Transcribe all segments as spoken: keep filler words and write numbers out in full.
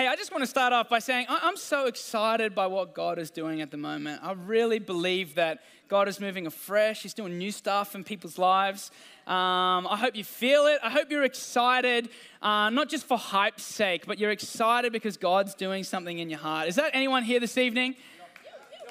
Hey, I just want to start off by saying I'm so excited by what God is doing at the moment. I really believe that God is moving afresh. He's doing new stuff in people's lives. Um, I hope you feel it. I hope you're excited, uh, not just for hype's sake, but you're excited because God's doing something in your heart. Is that anyone here this evening?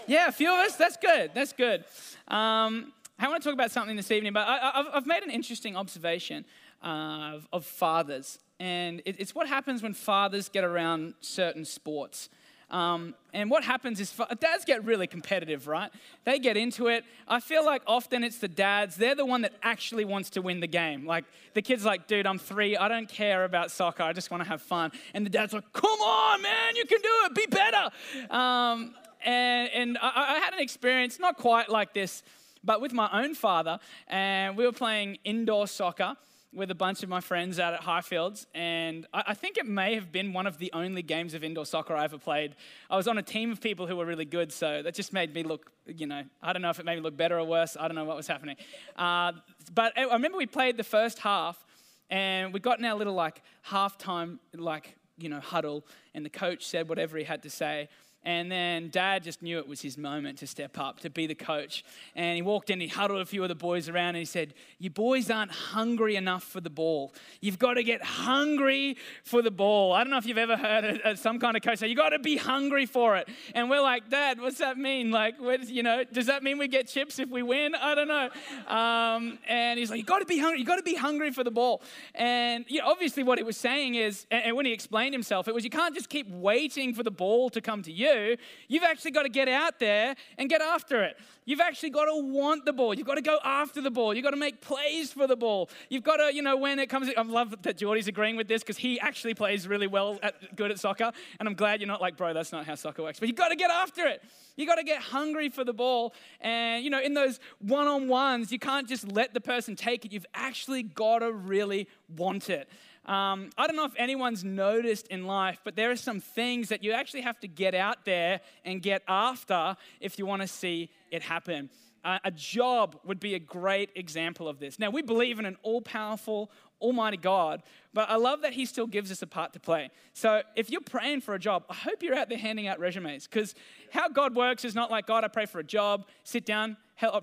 Yeah, a few of us. That's good. That's good. Um, I want to talk about something this evening, but I, I've, I've made an interesting observation of, of fathers. And it's what happens when fathers get around certain sports. Um, and what happens is fa- dads get really competitive, right? They get into it. I feel like often it's the dads. They're the one that actually wants to win the game. Like the kid's like, dude, I'm three. I don't care about soccer. I just want to have fun. And the dad's like, come on, man. You can do it. Be better. Um, and and I, I had an experience, not quite like this, but with my own father. And we were playing indoor soccer with a bunch of my friends out at Highfields, and I think it may have been one of the only games of indoor soccer I ever played. I was on a team of people who were really good, so that just made me look, you know, I don't know if it made me look better or worse. I don't know what was happening. Uh, but I remember we played the first half, and we got in our little, like, halftime, like, you know, huddle, and the coach said whatever he had to say. And then Dad just knew it was his moment to step up, to be the coach. And he walked in, he huddled a few of the boys around, and he said, you boys aren't hungry enough for the ball. You've got to get hungry for the ball. I don't know if you've ever heard some kind of coach say, you got to be hungry for it. And we're like, Dad, what's that mean? Like, you know, does that mean we get chips if we win? I don't know. Um, and he's like, you got to be hungry. You got to be hungry for the ball. And you know, obviously what he was saying is, and when he explained himself, it was you can't just keep waiting for the ball to come to you. You've actually got to get out there and get after it. You've actually got to want the ball. You've got to go after the ball. You've got to make plays for the ball. You've got to, you know, when it comes, I love that Geordie's agreeing with this because he actually plays really well, at, good at soccer. And I'm glad you're not like, bro, that's not how soccer works. But you've got to get after it. You've got to get hungry for the ball. And, you know, in those one-on-ones, you can't just let the person take it. You've actually got to really want it. Um, I don't know if anyone's noticed in life, but there are some things that you actually have to get out there and get after if you want to see it happen. Uh, a job would be a great example of this. Now, we believe in an all-powerful, almighty God, but I love that he still gives us a part to play. So if you're praying for a job, I hope you're out there handing out resumes, because how God works is not like, God, I pray for a job, sit down,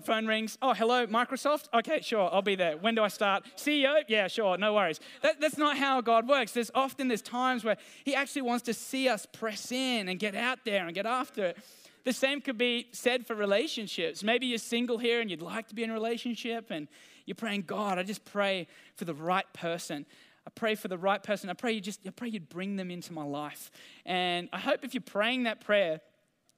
phone rings. Oh, hello, Microsoft? Okay, sure, I'll be there. When do I start? C E O? Yeah, sure, no worries. That, that's not how God works. There's often there's times where he actually wants to see us press in and get out there and get after it. The same could be said for relationships. Maybe you're single here and you'd like to be in a relationship and you're praying, God, I just pray for the right person. I pray for the right person. I pray you just, I pray you'd bring them into my life. And I hope if you're praying that prayer,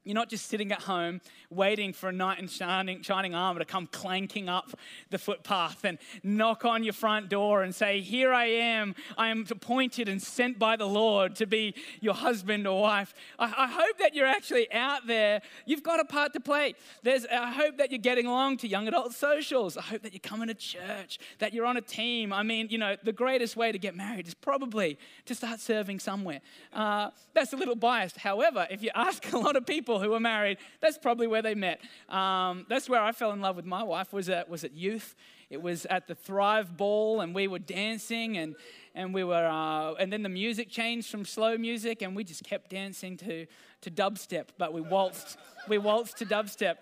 you're not just sitting at home waiting for a knight in shining, shining armor to come clanking up the footpath and knock on your front door and say, here I am, I am appointed and sent by the Lord to be your husband or wife. I, I hope that you're actually out there. You've got a part to play. There's, I hope that you're getting along to young adult socials. I hope that you're coming to church, that you're on a team. I mean, you know, the greatest way to get married is probably to start serving somewhere. Uh, that's a little biased. However, if you ask a lot of people who were married, that's probably where they met. Um, that's where I fell in love with my wife, was at, was at youth. It was at the Thrive Ball, and we were dancing, and and we were, uh, and then the music changed from slow music, and we just kept dancing to to dubstep, but we waltzed, we waltzed to dubstep.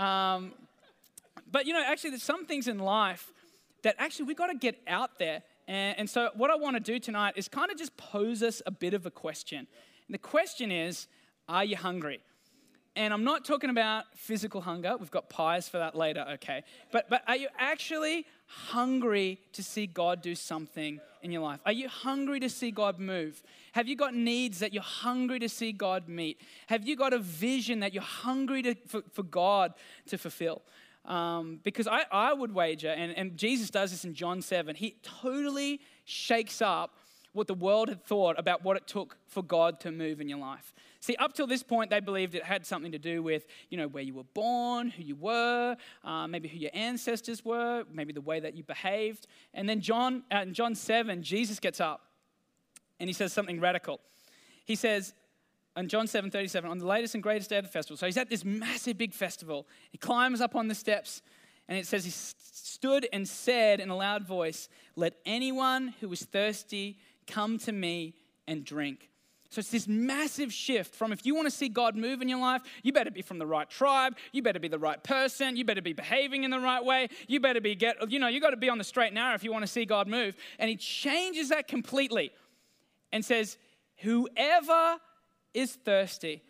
Um, but, you know, actually, there's some things in life that actually we got to get out there, and, and so what I want to do tonight is kind of just pose us a bit of a question. And the question is, are you hungry? And I'm not talking about physical hunger. We've got pies for that later, okay? But but are you actually hungry to see God do something in your life? Are you hungry to see God move? Have you got needs that you're hungry to see God meet? Have you got a vision that you're hungry to, for, for God to fulfill? Um, because I, I would wager, and, and Jesus does this in John seven, he totally shakes up what the world had thought about what it took for God to move in your life. See, up till this point, they believed it had something to do with, you know, where you were born, who you were, uh, maybe who your ancestors were, maybe the way that you behaved. And then John, uh, in John seven, Jesus gets up and he says something radical. He says, in John seven thirty-seven, on the latest and greatest day of the festival. So he's at this massive big festival. He climbs up on the steps, and it says he stood and said in a loud voice, let anyone who is thirsty come to me and drink. So it's this massive shift from if you want to see God move in your life, you better be from the right tribe, you better be the right person, you better be behaving in the right way, you better be get, you know, you got to be on the straight and narrow if you want to see God move. And he changes that completely and says, whoever is thirsty,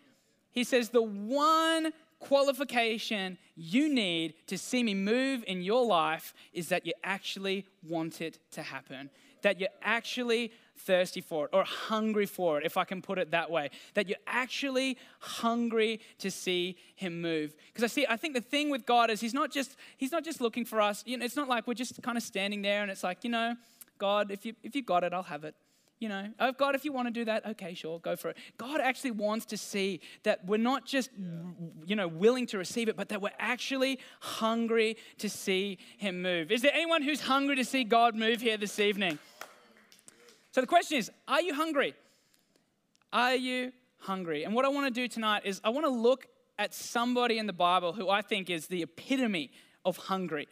he says, the one qualification you need to see me move in your life is that you actually want it to happen, that you're actually thirsty for it or hungry for it, if I can put it that way, that you're actually hungry to see him move. Because I see, I think the thing with God is he's not just he's not just looking for us. You know, it's not like we're just kind of standing there and it's like, you know, God, if you if you got it, I'll have it. You know, oh God, if you want to do that, okay, sure, go for it. God actually wants to see that we're not just, yeah. you know, willing to receive it, but that we're actually hungry to see him move. Is there anyone who's hungry to see God move here this evening? So the question is, are you hungry? Are you hungry? And what I want to do tonight is I want to look at somebody in the Bible who I think is the epitome of hungry.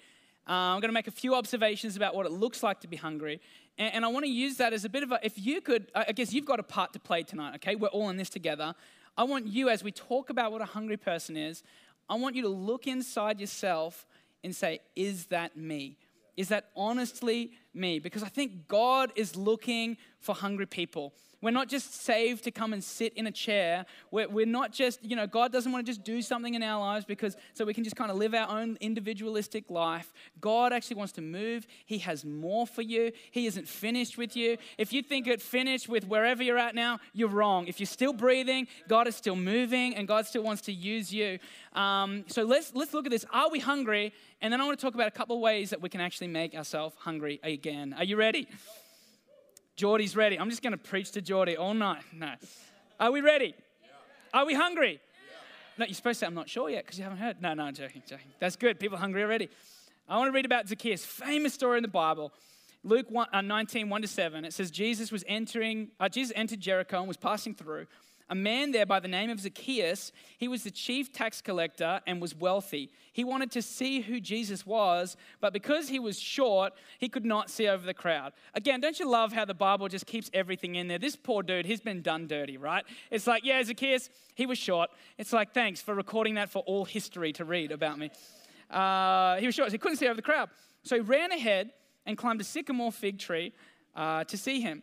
Uh, I'm going to make a few observations about what it looks like to be hungry. And, and I want to use that as a bit of a, if you could, I guess you've got a part to play tonight, okay? We're all in this together. I want you, as we talk about what a hungry person is, I want you to look inside yourself and say, is that me? Is that honestly me? Because I think God is looking for hungry people. We're not just saved to come and sit in a chair. We're, we're not just, you know, God doesn't want to just do something in our lives because so we can just kind of live our own individualistic life. God actually wants to move. He has more for you. He isn't finished with you. If you think it's finished with wherever you're at now, you're wrong. If you're still breathing, God is still moving and God still wants to use you. Um, so let's let's look at this. Are we hungry? And then I want to talk about a couple of ways that we can actually make ourselves hungry again. Are you ready? Geordie's ready. I'm just going to preach to Geordie all night. No. Are we ready? Yeah. Are we hungry? Yeah. No, you're supposed to say, I'm not sure yet because you haven't heard. No, no, I'm joking, joking. That's good. People are hungry already. I want to read about Zacchaeus, famous story in the Bible. Luke nineteen, one to seven. It says, Jesus was entering, uh, Jesus entered Jericho and was passing through. A man there by the name of Zacchaeus, he was the chief tax collector and was wealthy. He wanted to see who Jesus was, but because he was short, he could not see over the crowd. Again, don't you love how the Bible just keeps everything in there? This poor dude, he's been done dirty, right? It's like, yeah, Zacchaeus, he was short. It's like, thanks for recording that for all history to read about me. Uh, he was short, so he couldn't see over the crowd. So he ran ahead and climbed a sycamore fig tree uh, to see him,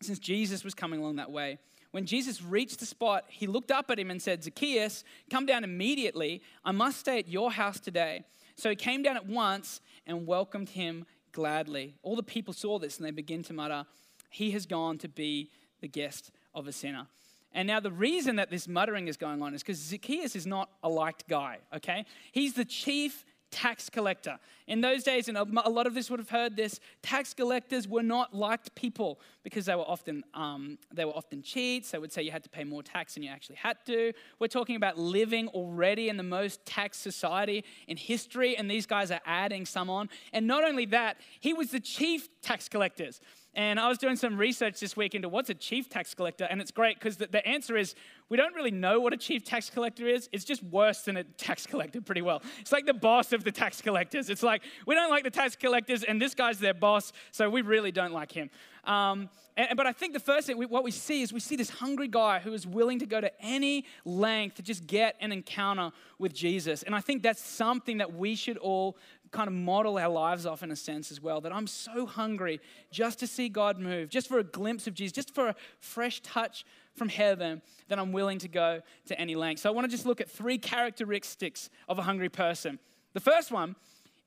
since Jesus was coming along that way. When Jesus reached the spot, he looked up at him and said, Zacchaeus, come down immediately. I must stay at your house today. So he came down at once and welcomed him gladly. All the people saw this and they began to mutter, he has gone to be the guest of a sinner. And now the reason that this muttering is going on is because Zacchaeus is not a liked guy, okay? He's the chief tax collector. In those days, and a lot of this would have heard this, tax collectors were not liked people because they were often um, they were often cheats. They would say you had to pay more tax than you actually had to. We're talking about living already in the most taxed society in history, and these guys are adding some on. And not only that, he was the chief tax collector. And I was doing some research this week into what's a chief tax collector, and it's great because the, the answer is we don't really know what a chief tax collector is. It's just worse than a tax collector pretty well. It's like the boss of the tax collectors. It's like, we don't like the tax collectors, and this guy's their boss, so we really don't like him. Um, and, but I think the first thing, we, what we see is we see this hungry guy who is willing to go to any length to just get an encounter with Jesus. And I think that's something that we should all kind of model our lives off in a sense as well, that I'm so hungry just to see God move, just for a glimpse of Jesus, just for a fresh touch from heaven, that I'm willing to go to any length. So I want to just look at three characteristics of a hungry person. The first one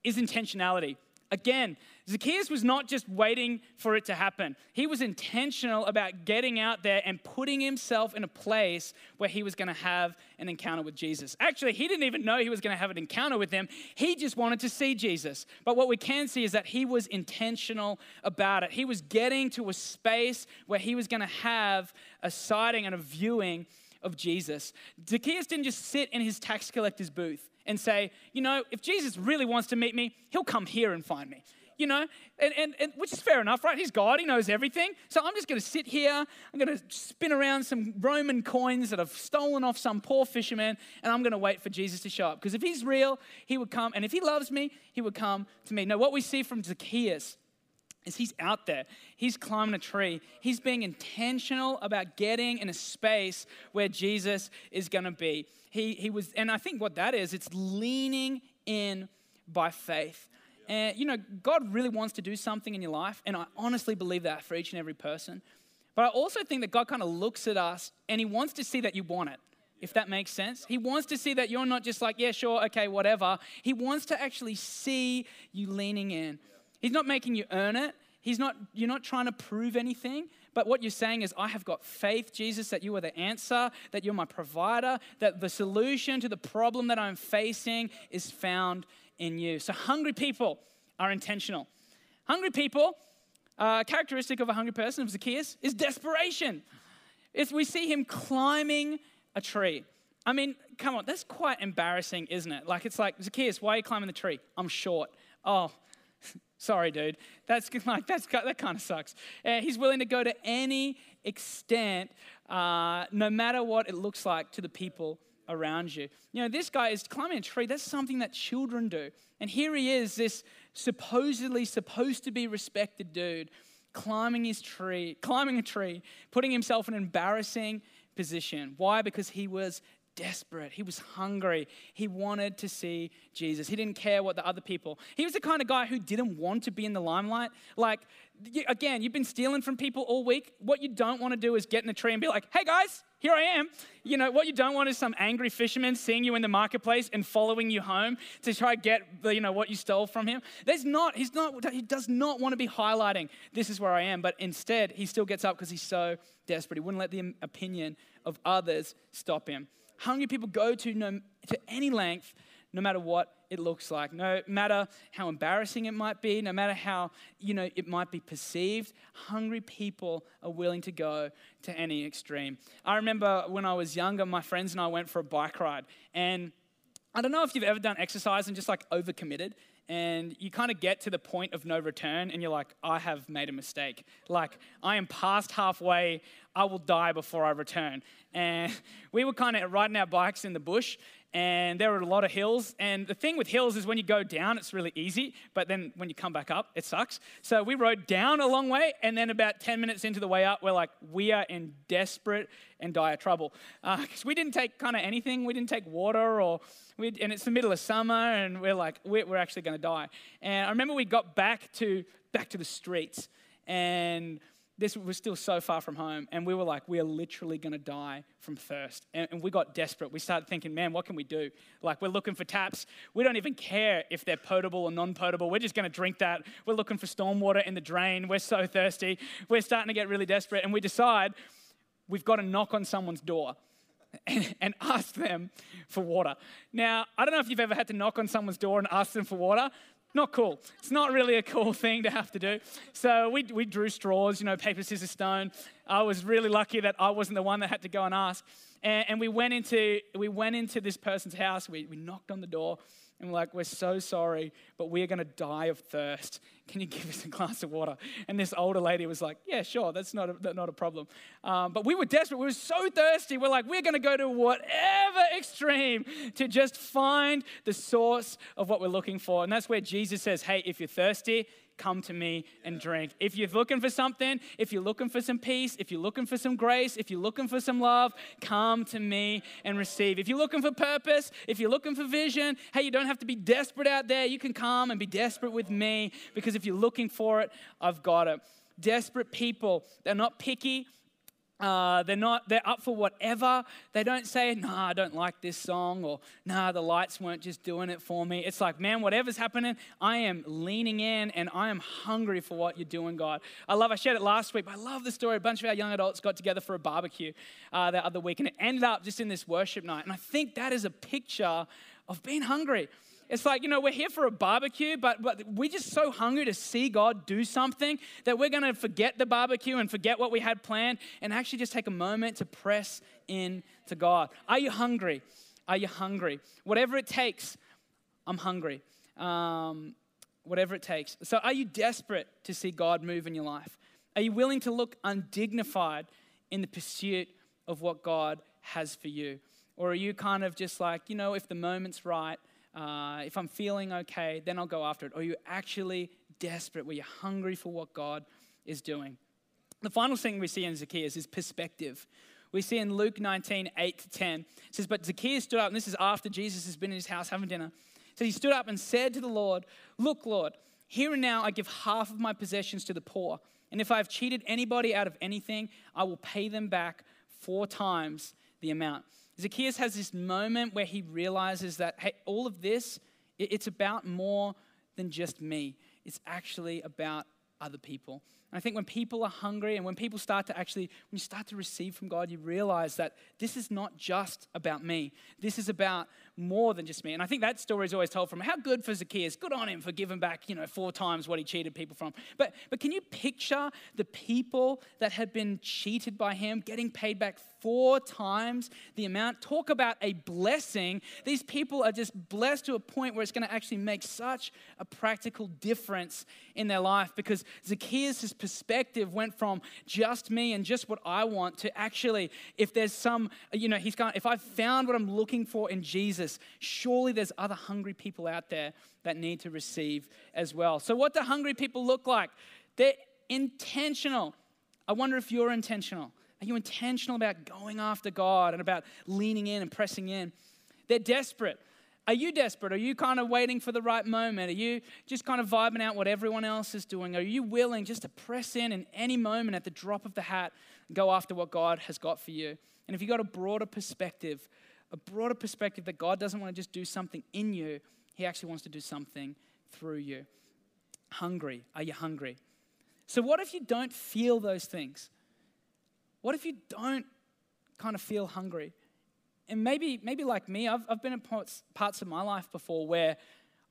is intentionality. Again, Zacchaeus was not just waiting for it to happen. He was intentional about getting out there and putting himself in a place where he was going to have an encounter with Jesus. Actually, he didn't even know he was going to have an encounter with them. He just wanted to see Jesus. But what we can see is that he was intentional about it. He was getting to a space where he was going to have a sighting and a viewing of Jesus. Zacchaeus didn't just sit in his tax collector's booth and say, you know, if Jesus really wants to meet me, he'll come here and find me. You know, and, and, and which is fair enough, right? He's God, he knows everything. So I'm just going to sit here, I'm going to spin around some Roman coins that I've stolen off some poor fisherman, and I'm going to wait for Jesus to show up. Because if he's real, he would come, and if he loves me, he would come to me. Now, what we see from Zacchaeus is he's out there. He's climbing a tree. He's being intentional about getting in a space where Jesus is going to be. He he was, and I think what that is, it's leaning in by faith. Yeah. And, you know, God really wants to do something in your life, and I honestly believe that for each and every person. But I also think that God kind of looks at us, and he wants to see that you want it, yeah. if that makes sense. He wants to see that you're not just like, yeah, sure, okay, whatever. He wants to actually see you leaning in. Yeah. He's not making you earn it. He's not, you're not trying to prove anything. But what you're saying is, I have got faith, Jesus, that you are the answer, that you're my provider, that the solution to the problem that I'm facing is found in you. So hungry people are intentional. Hungry people, uh, characteristic of a hungry person, of Zacchaeus, is desperation. It's, we see him climbing a tree. I mean, come on, that's quite embarrassing, isn't it? Like, it's like, Zacchaeus, why are you climbing the tree? I'm short. Oh, sorry, dude. That's like that's that kind of sucks. Uh, he's willing to go to any extent, uh, no matter what it looks like to the people around you. You know, this guy is climbing a tree. That's something that children do. And here he is, this supposedly supposed to be respected dude, climbing his tree, climbing a tree, putting himself in an embarrassing position. Why? Because he was desperate. He was hungry. He wanted to see Jesus. He didn't care what the other people. He was the kind of guy who didn't want to be in the limelight. Like, again, you've been stealing from people all week. What you don't want to do is get in a tree and be like, hey guys, here I am. You know, what you don't want is some angry fisherman seeing you in the marketplace and following you home to try to get, you know, what you stole from him. There's not, he's not, he does not want to be highlighting, this is where I am. But instead, he still gets up because he's so desperate. He wouldn't let the opinion of others stop him. Hungry people go to no, to any length, no matter what it looks like, no matter how embarrassing it might be, no matter how, you know, it might be perceived. Hungry people are willing to go to any extreme. I remember when I was younger, my friends and I went for a bike ride. And I don't know if you've ever done exercise and just like overcommitted. And you kind of get to the point of no return and you're like, I have made a mistake. Like, I am past halfway. I will die before I return. And we were kind of riding our bikes in the bush and there were a lot of hills. And the thing with hills is when you go down, it's really easy. But then when you come back up, it sucks. So we rode down a long way. And then about ten minutes into the way up, we're like, we are in desperate and dire trouble. Because uh, we didn't take kind of anything. We didn't take water or... We'd, and it's the middle of summer, and we're like, we're, we're actually going to die. And I remember we got back to back to the streets, and this was still so far from home. And we were like, we are literally going to die from thirst. And, and we got desperate. We started thinking, man, what can we do? Like, we're looking for taps. We don't even care if they're potable or non-potable. We're just going to drink that. We're looking for stormwater in the drain. We're so thirsty. We're starting to get really desperate. And we decide we've got to knock on someone's door. And, and ask them for water. Now, I don't know if you've ever had to knock on someone's door and ask them for water. Not cool. It's not really a cool thing to have to do. So we we drew straws, you know, paper, scissors, stone. I was really lucky that I wasn't the one that had to go and ask. And, and we went into we went into this person's house. We we knocked on the door and we're like, we're so sorry, but we're going to die of thirst. Can you give us a glass of water? And this older lady was like, yeah, sure, that's not a, that's not a problem. Um, but we were desperate. We were so thirsty. We're like, we're going to go to whatever extreme to just find the source of what we're looking for. And that's where Jesus says, hey, if you're thirsty, come to me and drink. If you're looking for something, if you're looking for some peace, if you're looking for some grace, if you're looking for some love, come to me and receive. If you're looking for purpose, if you're looking for vision, hey, you don't have to be desperate out there. You can come and be desperate with me because if you're looking for it, I've got it. Desperate people, they're not picky. Uh, they're not, they're up for whatever. They don't say, nah, I don't like this song or nah, the lights weren't just doing it for me. It's like, man, whatever's happening, I am leaning in and I am hungry for what you're doing, God. I love, I shared it last week, but I love the story. A bunch of our young adults got together for a barbecue uh, the other week and it ended up just in this worship night. And I think that is a picture of being hungry. It's like, you know, we're here for a barbecue, but, but we're just so hungry to see God do something that we're going to forget the barbecue and forget what we had planned and actually just take a moment to press in to God. Are you hungry? Are you hungry? Whatever it takes, I'm hungry. Um, whatever it takes. So are you desperate to see God move in your life? Are you willing to look undignified in the pursuit of what God has for you? Or are you kind of just like, you know, if the moment's right, Uh, if I'm feeling okay, then I'll go after it. Or you actually desperate, where you're hungry for what God is doing. The final thing we see in Zacchaeus is perspective. We see in Luke nineteen, eight to ten, it says, but Zacchaeus stood up, and this is after Jesus has been in his house having dinner. So he stood up and said to the Lord, look, Lord, here and now I give half of my possessions to the poor. And if I have cheated anybody out of anything, I will pay them back four times the amount. Zacchaeus has this moment where he realizes that, hey, all of this, it's about more than just me. It's actually about other people. And I think when people are hungry and when people start to actually, when you start to receive from God, you realize that this is not just about me. This is about more than just me. And I think that story is always told from, how good for Zacchaeus, good on him for giving back, you know, four times what he cheated people from. But, but can you picture the people that had been cheated by him getting paid back four times the amount? Talk about a blessing. These people are just blessed to a point where it's going to actually make such a practical difference in their life, because Zacchaeus' perspective went from just me and just what I want to actually, if there's some, you know, he's gone, if I've found what I'm looking for in Jesus, surely there's other hungry people out there that need to receive as well. So what do hungry people look like? They're intentional. I wonder if you're intentional. Are you intentional about going after God and about leaning in and pressing in? They're desperate. Are you desperate? Are you kind of waiting for the right moment? Are you just kind of vibing out what everyone else is doing? Are you willing just to press in in any moment at the drop of the hat and go after what God has got for you? And if you've got a broader perspective, a broader perspective that God doesn't want to just do something in you, He actually wants to do something through you. Hungry. Are you hungry? So what if you don't feel those things? What if you don't kind of feel hungry? And maybe maybe like me, I've, I've been in parts, parts of my life before where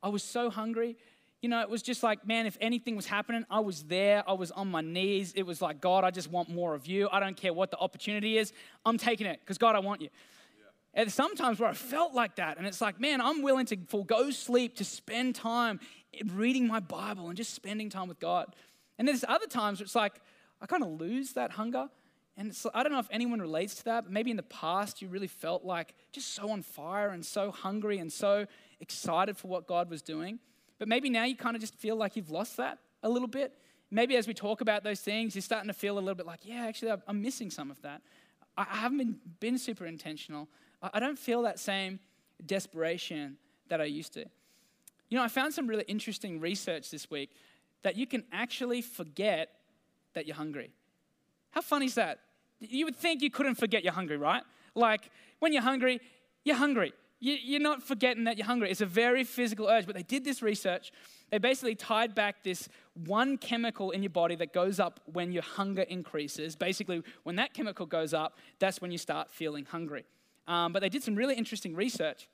I was so hungry. You know, it was just like, man, if anything was happening, I was there. I was on my knees. It was like, God, I just want more of you. I don't care what the opportunity is. I'm taking it because, God, I want you. Yeah. And sometimes where I felt like that, and it's like, man, I'm willing to forego sleep to spend time reading my Bible and just spending time with God. And there's other times where it's like, I kind of lose that hunger. And it's, I don't know if anyone relates to that, but maybe in the past you really felt like just so on fire and so hungry and so excited for what God was doing. But maybe now you kind of just feel like you've lost that a little bit. Maybe as we talk about those things, you're starting to feel a little bit like, yeah, actually I'm missing some of that. I haven't been, been super intentional. I don't feel that same desperation that I used to. You know, I found some really interesting research this week that you can actually forget that you're hungry. How funny is that? You would think you couldn't forget you're hungry, right? Like, when you're hungry, you're hungry. You, you're not forgetting that you're hungry. It's a very physical urge. But they did this research. They basically tied back this one chemical in your body that goes up when your hunger increases. Basically, when that chemical goes up, that's when you start feeling hungry. Um, but they did some really interesting research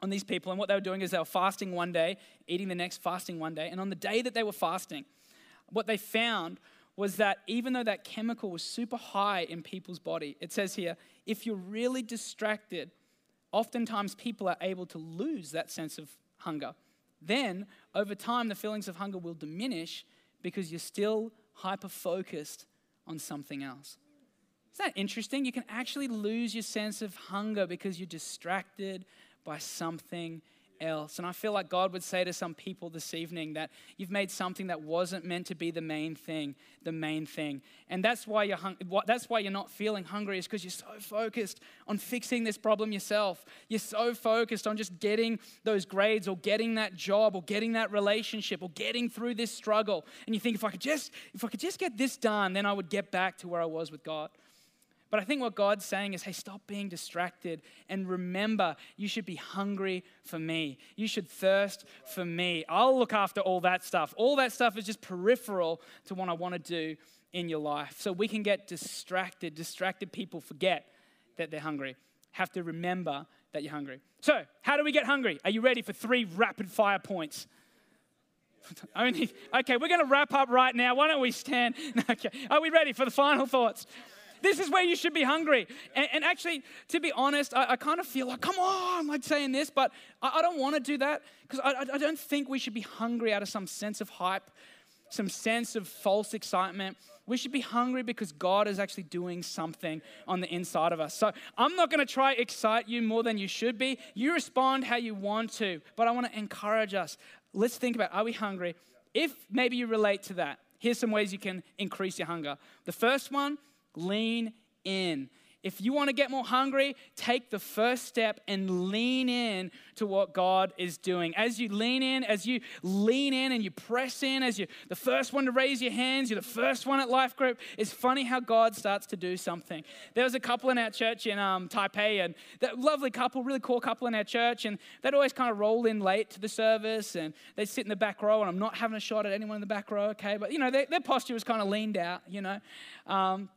on these people. And what they were doing is they were fasting one day, eating the next, fasting one day. And on the day that they were fasting, what they found was that even though that chemical was super high in people's body, it says here, if you're really distracted, oftentimes people are able to lose that sense of hunger. Then, over time, the feelings of hunger will diminish because you're still hyper-focused on something else. Isn't that interesting? You can actually lose your sense of hunger because you're distracted by something else. And I feel like God would say to some people this evening that you've made something that wasn't meant to be the main thing, the main thing. And that's why you're hung- that's why you're not feeling hungry, is because you're so focused on fixing this problem yourself. You're so focused on just getting those grades or getting that job or getting that relationship or getting through this struggle. And you think, if I could just if I could just get this done, then I would get back to where I was with God. But I think what God's saying is, hey, stop being distracted and remember, you should be hungry for me. You should thirst for me. I'll look after all that stuff. All that stuff is just peripheral to what I want to do in your life. So we can get distracted. Distracted people forget that they're hungry. Have to remember that you're hungry. So how do we get hungry? Are you ready for three rapid fire points? Only, okay, we're going to wrap up right now. Why don't we stand? Okay. Are we ready for the final thoughts? This is where you should be hungry. And, and actually, to be honest, I, I kind of feel like, come on, like saying this, but I, I don't want to do that because I, I don't think we should be hungry out of some sense of hype, some sense of false excitement. We should be hungry because God is actually doing something on the inside of us. So I'm not going to try to excite you more than you should be. You respond how you want to, but I want to encourage us. Let's think about, are we hungry? If maybe you relate to that, here's some ways you can increase your hunger. The first one, lean in. If you want to get more hungry, take the first step and lean in to what God is doing. As you lean in, as you lean in and you press in, as you're the first one to raise your hands, you're the first one at Life Group, it's funny how God starts to do something. There was a couple in our church in um, Taipei, and that lovely couple, really cool couple in our church, and they'd always kind of roll in late to the service, and they'd sit in the back row, and I'm not having a shot at anyone in the back row, okay? But, you know, they, their posture was kind of leaned out, you know? Um,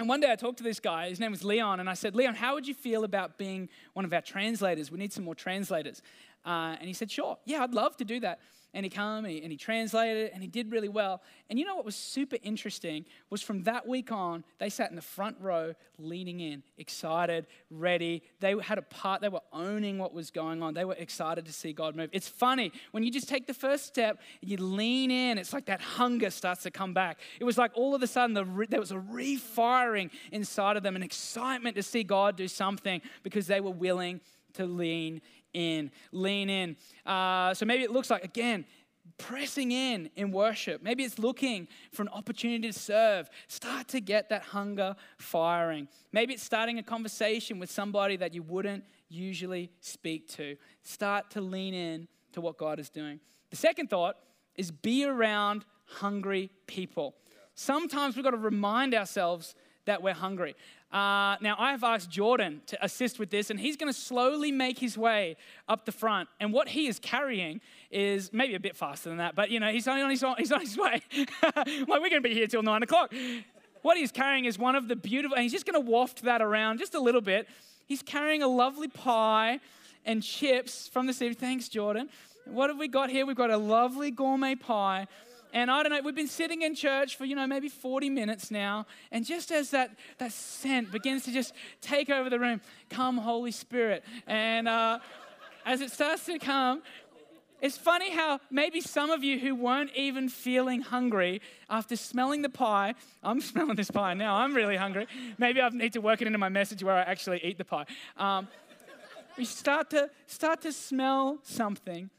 And one day I talked to this guy, his name was Leon, and I said, Leon, how would you feel about being one of our translators? We need some more translators. Uh, and he said, sure, yeah, I'd love to do that. And he came and he, and he translated it, and he did really well. And you know what was super interesting was from that week on, they sat in the front row, leaning in, excited, ready. They had a part, they were owning what was going on. They were excited to see God move. It's funny, when you just take the first step, you lean in, it's like that hunger starts to come back. It was like all of a sudden, the re- there was a refiring inside of them, an excitement to see God do something because they were willing to lean in, lean in. Uh, so maybe it looks like, again, pressing in in worship. Maybe it's looking for an opportunity to serve. Start to get that hunger firing. Maybe it's starting a conversation with somebody that you wouldn't usually speak to. Start to lean in to what God is doing. The second thought is be around hungry people. Sometimes we've got to remind ourselves that we're hungry. Uh, now, I have asked Jordan to assist with this, and he's going to slowly make his way up the front. And what he is carrying is maybe a bit faster than that, but, you know, he's on his, he's on his way. Like, we're going to be here till nine o'clock. What he's carrying is one of the beautiful, and he's just going to waft that around just a little bit. He's carrying a lovely pie and chips from this evening. Thanks, Jordan. What have we got here? We've got a lovely gourmet pie. And I don't know, we've been sitting in church for, you know, maybe forty minutes now. And just as that, that scent begins to just take over the room, come Holy Spirit. And uh, as it starts to come, it's funny how maybe some of you who weren't even feeling hungry after smelling the pie, I'm smelling this pie now, I'm really hungry. Maybe I need to work it into my message where I actually eat the pie. Um, we start to, start to smell something.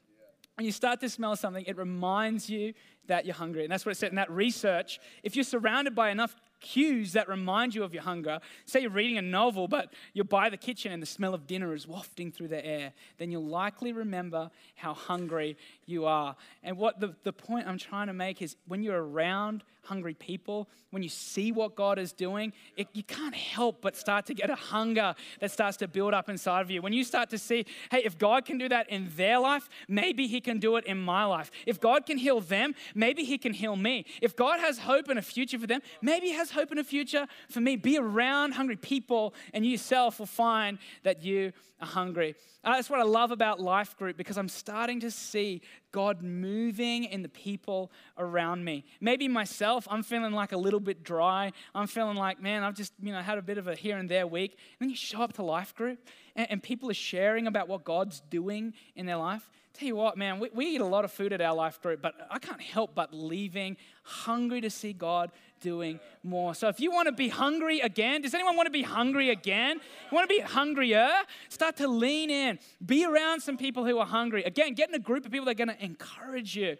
When you start to smell something, it reminds you that you're hungry. And that's what it said in that research. If you're surrounded by enough cues that remind you of your hunger, say you're reading a novel, but you're by the kitchen and the smell of dinner is wafting through the air, then you'll likely remember how hungry you are. And what the, the point I'm trying to make is when you're around hungry people, when you see what God is doing, it, you can't help but start to get a hunger that starts to build up inside of you. When you start to see, hey, if God can do that in their life, maybe he can do it in my life. If God can heal them, maybe he can heal me. If God has hope and a future for them, maybe he has hope and a future for me. Be around hungry people and you yourself will find that you are hungry. Uh, that's what I love about Life Group, because I'm starting to see God moving in the people around me. Maybe myself, I'm feeling like a little bit dry. I'm feeling like, man, I've just, you know, had a bit of a here and there week. And then you show up to Life Group and, and people are sharing about what God's doing in their life. Tell you what, man, we, we eat a lot of food at our Life Group, but I can't help but leaving hungry to see God doing more. So if you want to be hungry again, does anyone want to be hungry again? You want to be hungrier? Start to lean in. Be around some people who are hungry. Again, get in a group of people that are going to encourage you.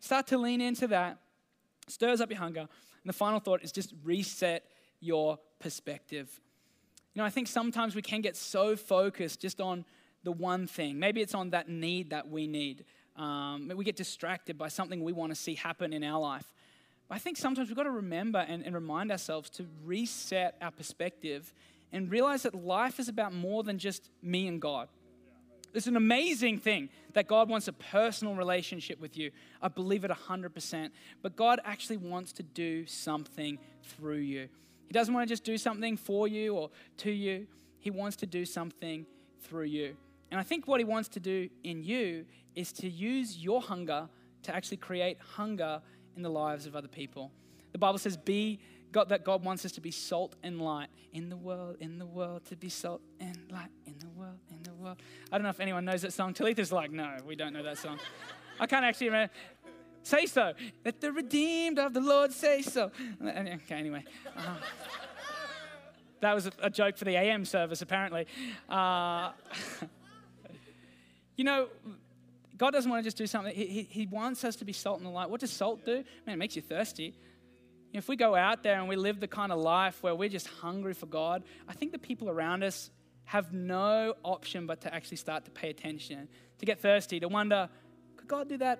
Start to lean into that. Stirs up your hunger. And the final thought is just reset your perspective. You know, I think sometimes we can get so focused just on the one thing. Maybe it's on that need that we need. Um, we get distracted by something we want to see happen in our life. I think sometimes we've got to remember and, and remind ourselves to reset our perspective and realize that life is about more than just me and God. It's an amazing thing that God wants a personal relationship with you. I believe it one hundred percent. But God actually wants to do something through you. He doesn't want to just do something for you or to you. He wants to do something through you. And I think what he wants to do in you is to use your hunger to actually create hunger in the lives of other people. The Bible says be God, that God wants us to be salt and light in the world, in the world, to be salt and light in the world, in the world. I don't know if anyone knows that song. Talitha's like, no, we don't know that song. I can't actually remember. Say so. Let the redeemed of the Lord say so. Okay, anyway. Uh, that was a joke for the A M service, apparently. Uh, you know, God doesn't want to just do something. He, he, he wants us to be salt and the light. What does salt do? Man, it makes you thirsty. If we go out there and we live the kind of life where we're just hungry for God, I think the people around us have no option but to actually start to pay attention, to get thirsty, to wonder, could God do that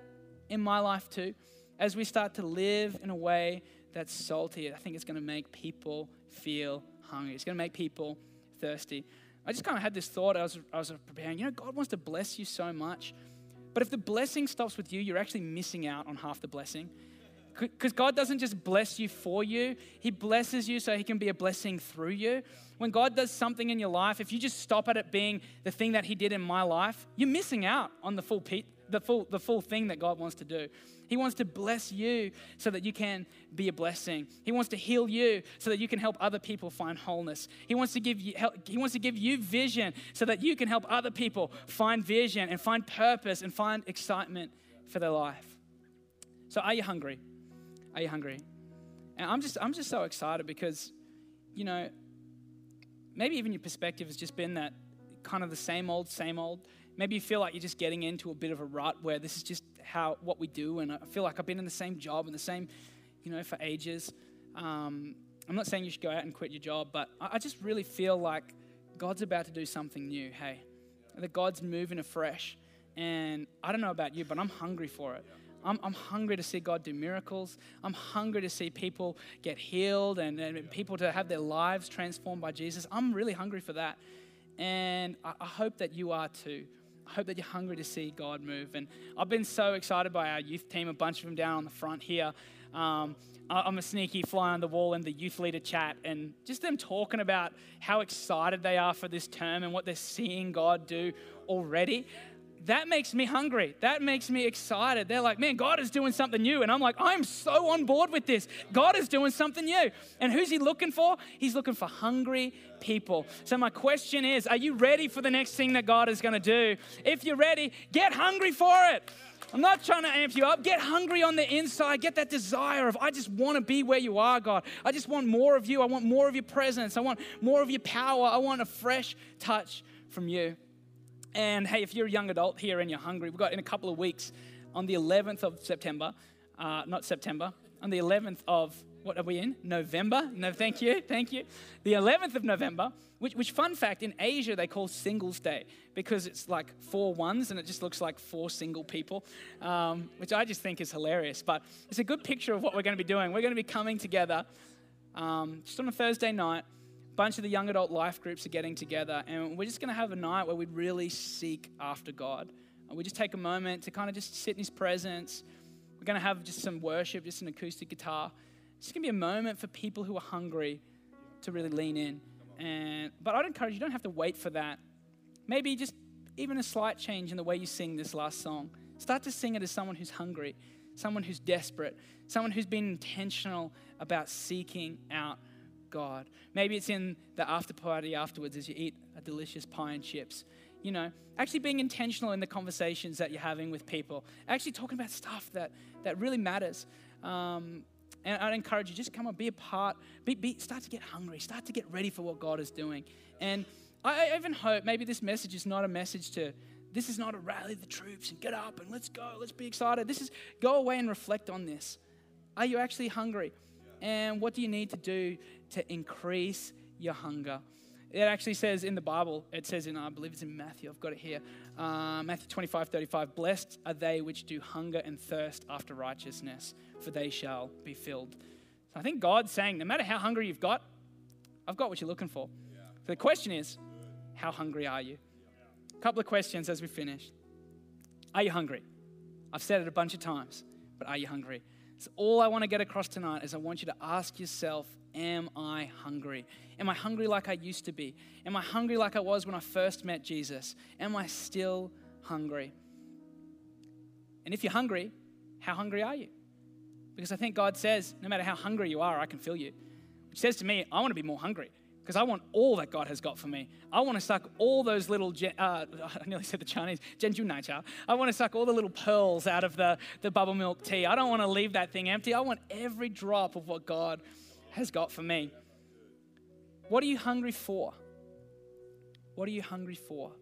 in my life too? As we start to live in a way that's salty, I think it's going to make people feel hungry. It's going to make people thirsty. I just kind of had this thought. I was, I was preparing, you know, God wants to bless you so much, but if the blessing stops with you, you're actually missing out on half the blessing. Because God doesn't just bless you for you. He blesses you so he can be a blessing through you. When God does something in your life, if you just stop at it being the thing that he did in my life, you're missing out on the full pe- the full, the full thing that God wants to do. He wants to bless you so that you can be a blessing. He wants to heal you so that you can help other people find wholeness. He wants to give you, he wants to give you vision so that you can help other people find vision and find purpose and find excitement for their life. So are you hungry? Are you hungry? And I'm just I'm just so excited because, you know, maybe even your perspective has just been that kind of the same old, same old. Maybe you feel like you're just getting into a bit of a rut where this is just how what we do, and I feel like I've been in the same job and the same, you know, for ages. Um, I'm not saying you should go out and quit your job, but I just really feel like God's about to do something new, hey? That God's moving afresh. And I don't know about you, but I'm hungry for it. I'm, I'm hungry to see God do miracles. I'm hungry to see people get healed and, and people to have their lives transformed by Jesus. I'm really hungry for that. And I, I hope that you are too. I hope that you're hungry to see God move. And I've been so excited by our youth team, a bunch of them down on the front here. Um, I'm a sneaky fly on the wall in the youth leader chat, and just them talking about how excited they are for this term and what they're seeing God do already. That makes me hungry. That makes me excited. They're like, man, God is doing something new. And I'm like, I'm so on board with this. God is doing something new. And who's he looking for? He's looking for hungry people. So my question is, are you ready for the next thing that God is going to do? If you're ready, get hungry for it. I'm not trying to amp you up. Get hungry on the inside. Get that desire of, I just want to be where you are, God. I just want more of you. I want more of your presence. I want more of your power. I want a fresh touch from you. And hey, if you're a young adult here and you're hungry, we've got in a couple of weeks on the eleventh of September, uh, not September, on the eleventh of, what are we in? November? No, thank you, thank you. The eleventh of November, which, which fun fact, in Asia they call Singles Day because it's like four ones and it just looks like four single people, um, which I just think is hilarious. But it's a good picture of what we're going to be doing. We're going to be coming together um, just on a Thursday night. Bunch of the young adult life groups are getting together, and we're just going to have a night where we really seek after God. And we just take a moment to kind of just sit in his presence. We're going to have just some worship, just an acoustic guitar. It's going to be a moment for people who are hungry to really lean in. And but I'd encourage you, don't have to wait for that. Maybe just even a slight change in the way you sing this last song. Start to sing it as someone who's hungry, someone who's desperate, someone who's been intentional about seeking out God. Maybe it's in the after party afterwards as you eat a delicious pie and chips. You know, actually being intentional in the conversations that you're having with people. Actually talking about stuff that, that really matters. Um, and I'd encourage you, just come on, be a part. Be, be, start to get hungry. Start to get ready for what God is doing. And I even hope maybe this message is not a message to, this is not a rally the troops and get up and let's go, let's be excited. This is, go away and reflect on this. Are you actually hungry? And what do you need to do to increase your hunger? It actually says in the Bible, it says in, I believe it's in Matthew, I've got it here, uh, Matthew twenty-five thirty-five, blessed are they which do hunger and thirst after righteousness, for they shall be filled. So I think God's saying, no matter how hungry you've got, I've got what you're looking for. Yeah. So the question is, how hungry are you? Yeah. A couple of questions as we finish. Are you hungry? I've said it a bunch of times, but are you hungry? So all I want to get across tonight is I want you to ask yourself, am I hungry? Am I hungry like I used to be? Am I hungry like I was when I first met Jesus? Am I still hungry? And if you're hungry, how hungry are you? Because I think God says, no matter how hungry you are, I can fill you. Which says to me, I want to be more hungry because I want all that God has got for me. I want to suck all those little, uh, I nearly said the Chinese, genju naicha. I want to suck all the little pearls out of the, the bubble milk tea. I don't want to leave that thing empty. I want every drop of what God has got for me. What are you hungry for? What are you hungry for?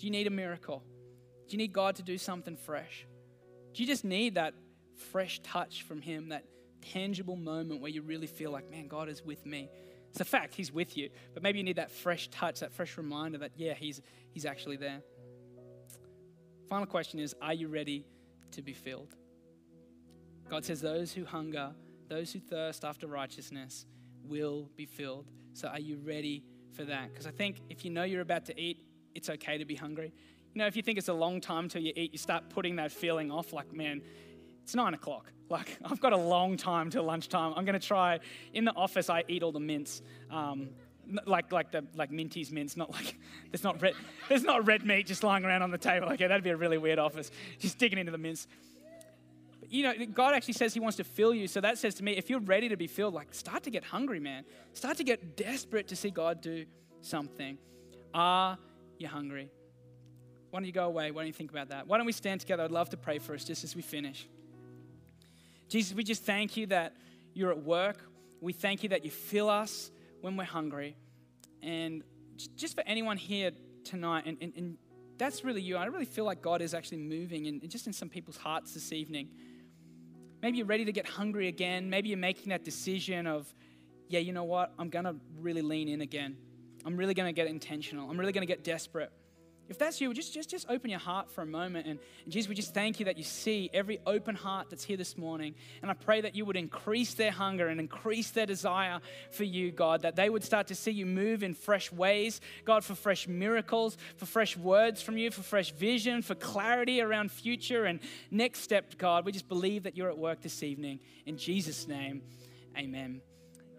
Do you need a miracle? Do you need God to do something fresh? Do you just need that fresh touch from Him, that tangible moment where you really feel like, man, God is with me? It's a fact, He's with you, but maybe you need that fresh touch, that fresh reminder that, yeah, He's He's actually there. Final question is, are you ready to be filled? God says those who hunger, those who thirst after righteousness will be filled. So are you ready for that? Because I think if you know you're about to eat, it's okay to be hungry. You know, if you think it's a long time till you eat, you start putting that feeling off like, man, it's nine o'clock. Like, I've got a long time till lunchtime. I'm going to try. In the office, I eat all the mints. Um, like like the like Minty's mints, not like, there's not red there's not red meat just lying around on the table. Okay, that'd be a really weird office. Just digging into the mints. You know, God actually says He wants to fill you. So that says to me, if you're ready to be filled, like, start to get hungry, man. Start to get desperate to see God do something. Are you hungry? Why don't you go away? Why don't you think about that? Why don't we stand together? I'd love to pray for us just as we finish. Jesus, we just thank You that You're at work. We thank You that You fill us when we're hungry. And just for anyone here tonight, and, and, and that's really you, I really feel like God is actually moving and just in some people's hearts this evening. Maybe you're ready to get hungry again. Maybe you're making that decision of, yeah, you know what? I'm going to really lean in again. I'm really going to get intentional. I'm really going to get desperate. If that's you, just, just, just open your heart for a moment. And, and Jesus, we just thank You that You see every open heart that's here this morning. And I pray that You would increase their hunger and increase their desire for You, God, that they would start to see You move in fresh ways, God, for fresh miracles, for fresh words from You, for fresh vision, for clarity around future and next step, God. We just believe that You're at work this evening. In Jesus' name, amen.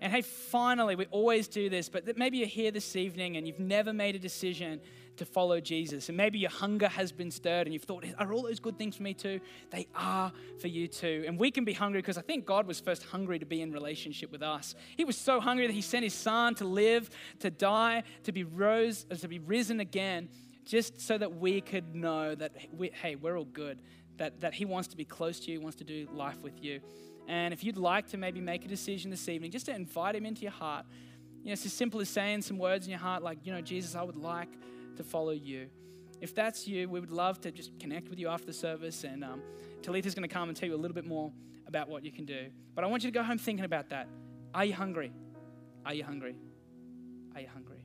And hey, finally, we always do this, but maybe you're here this evening and you've never made a decision to follow Jesus. And maybe your hunger has been stirred and you've thought, are all those good things for me too? They are for you too. And we can be hungry because I think God was first hungry to be in relationship with us. He was so hungry that He sent His Son to live, to die, to be rose, to be risen again, just so that we could know that, we, hey, we're all good, that, that He wants to be close to you, wants to do life with you. And if you'd like to maybe make a decision this evening, just to invite Him into your heart. You know, it's as simple as saying some words in your heart like, you know, Jesus, I would like to follow You. If that's you, we would love to just connect with you after the service. And um, Talitha's going to come and tell you a little bit more about what you can do. But I want you to go home thinking about that. Are you hungry? Are you hungry? Are you hungry?